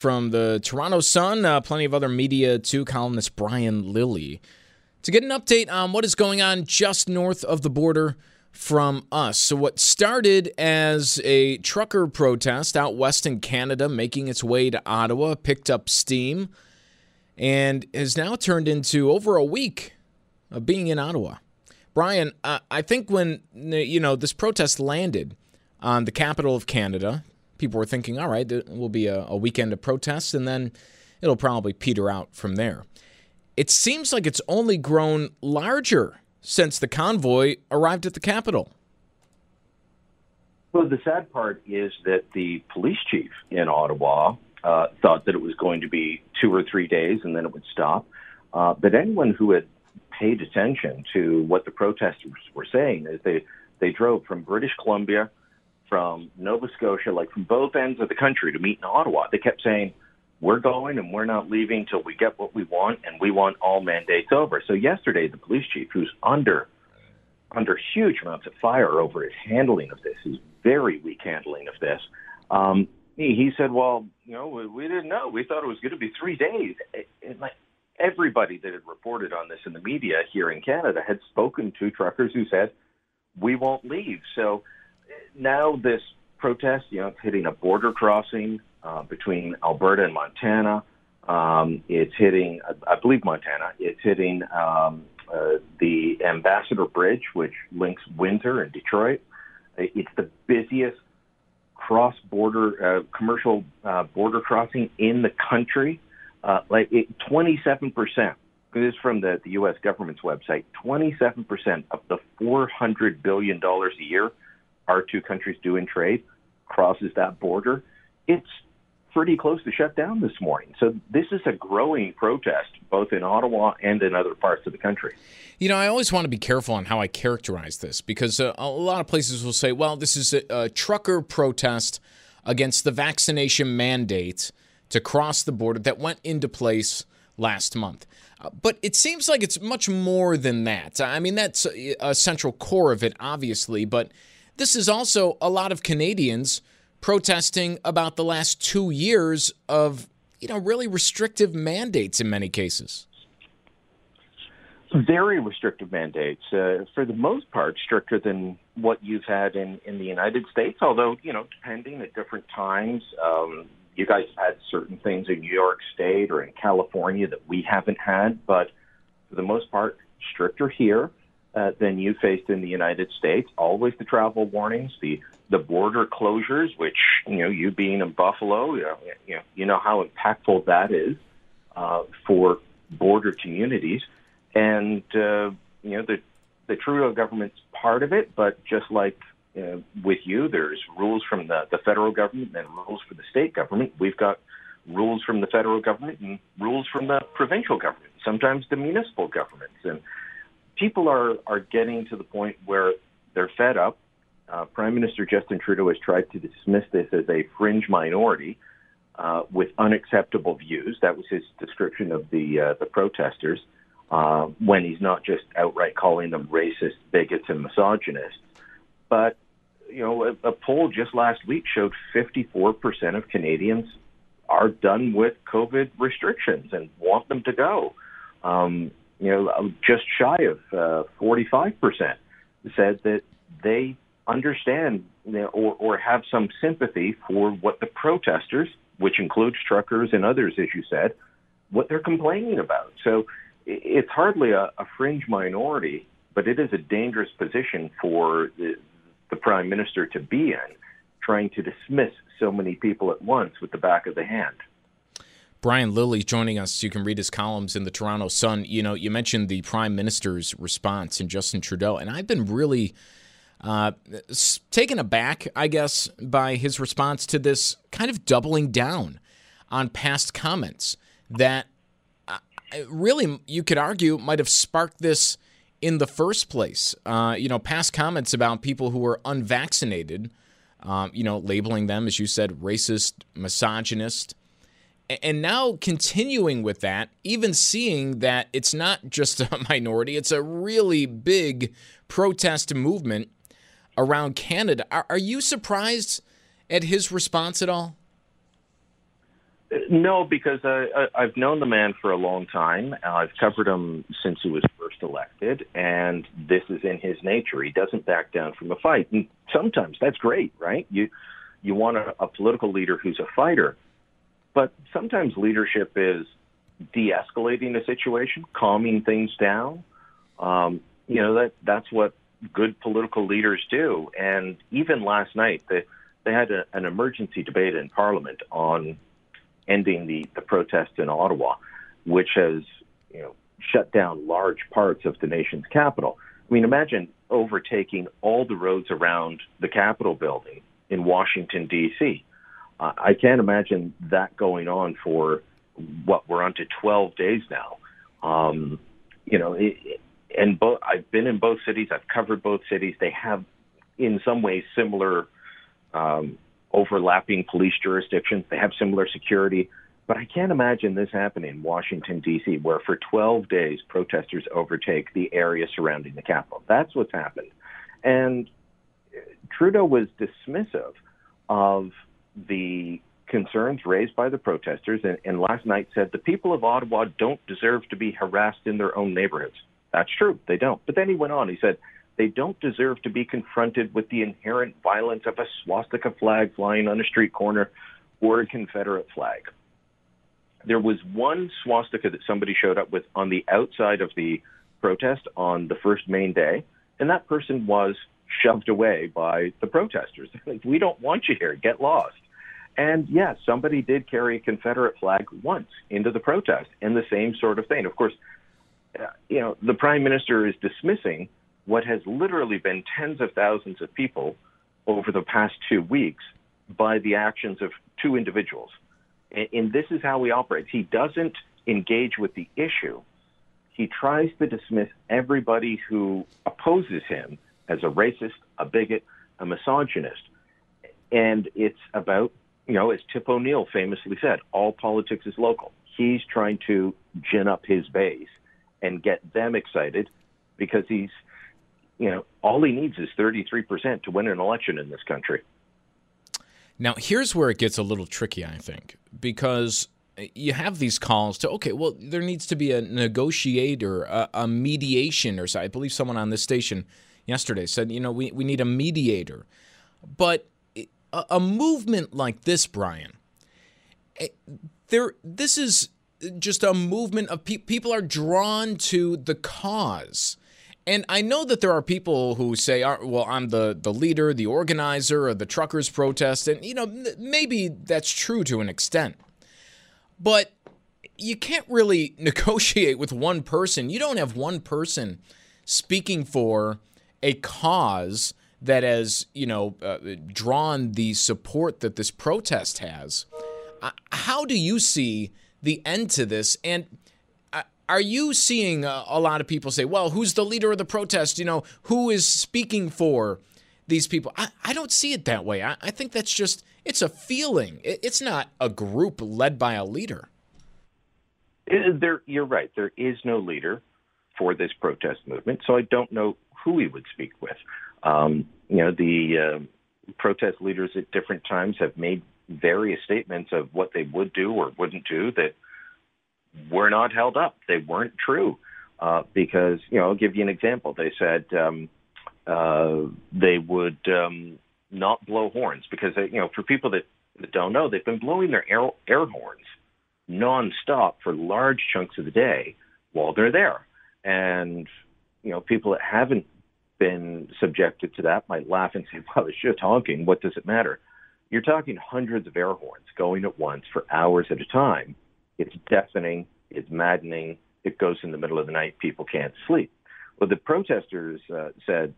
From the Toronto Sun, plenty of other media, too. Columnist Brian Lilly to get an update on what is going on just north of the border from us. So what started as a trucker protest out west in Canada, making its way to Ottawa, picked up steam, and has now turned into over a week of being in Ottawa. Brian, I think when this protest landed on the capital of Canada, people were thinking, all right, there will be a weekend of protests, and then it'll probably peter out from there. It seems like it's only grown larger since the convoy arrived at the Capitol. Well, the sad part is that the police chief in Ottawa thought that it was going to be 2 or 3 days and then it would stop. But anyone who had paid attention to what the protesters were saying is they drove from British Columbia, from Nova Scotia, like from both ends of the country to meet in Ottawa. They kept saying, we're going and we're not leaving till we get what we want, and we want all mandates over. So yesterday, the police chief, who's under huge amounts of fire over his handling of this, his very weak handling of this, he said, well, we didn't know. We thought it was going to be 3 days. And like everybody that had reported on this in the media here in Canada had spoken to truckers who said, we won't leave. So now this protest, it's hitting a border crossing between Alberta and Montana. It's hitting, I believe, Montana. It's hitting the Ambassador Bridge, which links Windsor and Detroit. It's the busiest cross-border commercial border crossing in the country. 27%. This is from the U.S. government's website. 27% of the $400 billion a year our two countries do in trade crosses that border. It's pretty close to shut down this morning. So this is a growing protest, both in Ottawa and in other parts of the country. I always want to be careful on how I characterize this, because a lot of places will say, well, this is a trucker protest against the vaccination mandate to cross the border that went into place last month. But it seems like it's much more than that. I mean, that's a central core of it, obviously, but this is also a lot of Canadians protesting about the last 2 years of, really restrictive mandates in many cases. Very restrictive mandates, for the most part, stricter than what you've had in the United States, although, depending at different times, you guys had certain things in New York State or in California that we haven't had, but for the most part, stricter here than you faced in the United States. Always the travel warnings, the border closures, which, you being in Buffalo, you know how impactful that is for border communities. And, the Trudeau government's part of it, but just like with you, there's rules from the federal government and rules for the state government. We've got rules from the federal government and rules from the provincial government, sometimes the municipal governments. And people are getting to the point where they're fed up. Prime Minister Justin Trudeau has tried to dismiss this as a fringe minority with unacceptable views. That was his description of the protesters, when he's not just outright calling them racist, bigots, and misogynists. But, a poll just last week showed 54% of Canadians are done with COVID restrictions and want them to go. Just shy of 45% said that they understand or have some sympathy for what the protesters which includes truckers and others, as you said, what they're complaining about. So it's hardly a fringe minority, but it is a dangerous position for the Prime Minister to be in, trying to dismiss so many people at once with the back of the hand. Brian Lilly joining us. You can read his columns in the Toronto Sun. You know, you mentioned the Prime Minister's response and Justin Trudeau, and I've been really taken aback, I guess, by his response to this, kind of doubling down on past comments that really, you could argue, might have sparked this in the first place. You know, past comments about people who were unvaccinated, you know, labeling them, as you said, racist, misogynist. And now continuing with that, even seeing that it's not just a minority, it's a really big protest movement around Canada. Are you surprised at his response at all? No, because I've known the man for a long time. I've covered him since he was first elected, and this is in his nature. He doesn't back down from a fight. And sometimes that's great, right? You want a political leader who's a fighter. But sometimes leadership is de-escalating a situation, calming things down. You know, that's what good political leaders do. And even last night, they had an emergency debate in Parliament on ending the protest in Ottawa, which has, you know, shut down large parts of the nation's capital. I mean, imagine overtaking all the roads around the Capitol building in Washington, D.C. I can't imagine that going on for what we're on to 12 days now. You know, I've been in both cities. I've covered both cities. They have, in some ways, similar overlapping police jurisdictions. They have similar security. But I can't imagine this happening in Washington, D.C., where for 12 days protesters overtake the area surrounding the Capitol. That's what's happened. And Trudeau was dismissive of the concerns raised by the protesters, and last night said the people of Ottawa don't deserve to be harassed in their own neighborhoods. That's true, they don't. But then he went on, he said, they don't deserve to be confronted with the inherent violence of a swastika flag flying on a street corner or a Confederate flag. There was one swastika that somebody showed up with on the outside of the protest on the first main day, and that person was shoved away by the protesters. We don't want you here, get lost. And yes, somebody did carry a Confederate flag once into the protest, and the same sort of thing. Of course, you know, the Prime Minister is dismissing what has literally been tens of thousands of people over the past 2 weeks by the actions of two individuals. And this is how he operates. He doesn't engage with the issue. He tries to dismiss everybody who opposes him as a racist, a bigot, a misogynist. And it's about, you know, as Tip O'Neill famously said, all politics is local. He's trying to gin up his base and get them excited because he's, you know, all he needs is 33% to win an election in this country. Now, here's where it gets a little tricky, I think, because you have these calls to, okay, well, there needs to be a negotiator, a mediation, or so. I believe someone on this station yesterday said, you know, we need a mediator. But a movement like this, Brian, this is just a movement of people are drawn to the cause. And I know that there are people who say, well, I'm the leader, the organizer of the truckers' protest. And, you know, maybe that's true to an extent. But you can't really negotiate with one person. You don't have one person speaking for a cause that has, you know, drawn the support that this protest has. How do you see the end to this? And are you seeing a lot of people say, well, who's the leader of the protest? You know, who is speaking for these people? I don't see it that way. I think that's just, it's a feeling. It's not a group led by a leader. You're right. There is no leader for this protest movement, so I don't know who he would speak with. You know, the protest leaders at different times have made various statements of what they would do or wouldn't do that were not held up. They weren't true because, you know, I'll give you an example. They said they would not blow horns because, you know, for people that that don't know, they've been blowing their air horns nonstop for large chunks of the day while they're there. And, you know, people that haven't been subjected to that might laugh and say, well, it's just honking. What does it matter? You're talking hundreds of air horns going at once for hours at a time. It's deafening. It's maddening. It goes in the middle of the night. People can't sleep. Well, the protesters the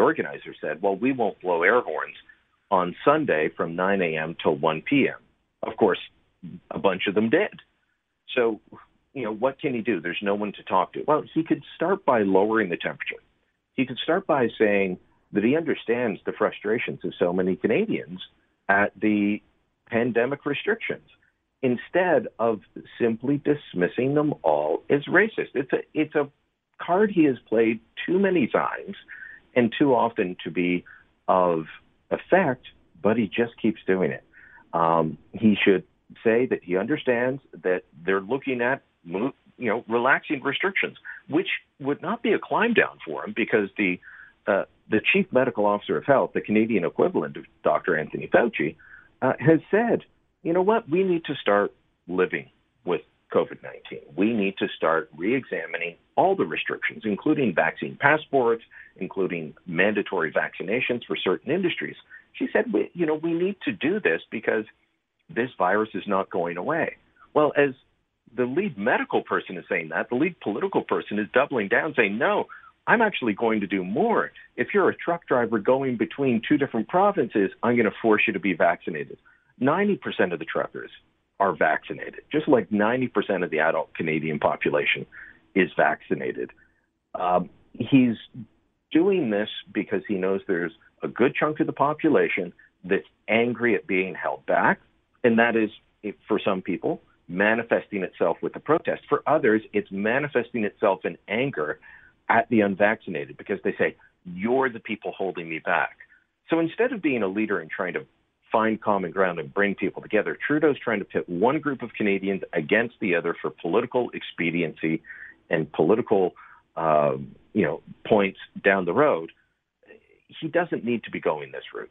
organizer said, well, we won't blow air horns on Sunday from 9 a.m. till 1 p.m. Of course, a bunch of them did. So, you know, what can he do? There's no one to talk to. Well, he could start by lowering the temperature. He could start by saying that he understands the frustrations of so many Canadians at the pandemic restrictions, instead of simply dismissing them all as racist. It's a card he has played too many times and too often to be of effect, but he just keeps doing it. He should say that he understands that they're looking at, you know, relaxing restrictions, which would not be a climb down for him, because the chief medical officer of health, the Canadian equivalent of Dr. Anthony Fauci, has said, you know what, we need to start living with COVID-19. We need to start reexamining all the restrictions, including vaccine passports, including mandatory vaccinations for certain industries. She said, we need to do this because this virus is not going away. Well, as the lead medical person is saying that, the lead political person is doubling down, saying, no, I'm actually going to do more. If you're a truck driver going between two different provinces, I'm going to force you to be vaccinated. 90% of the truckers are vaccinated, just like 90% of the adult Canadian population is vaccinated. He's doing this because he knows there's a good chunk of the population that's angry at being held back, and that is, for some people, manifesting itself with the protest. For others, it's manifesting itself in anger at the unvaccinated, because they say, you're the people holding me back. So instead of being a leader and trying to find common ground and bring people together, Trudeau's trying to pit one group of Canadians against the other for political expediency and political, points down the road. He doesn't need to be going this route.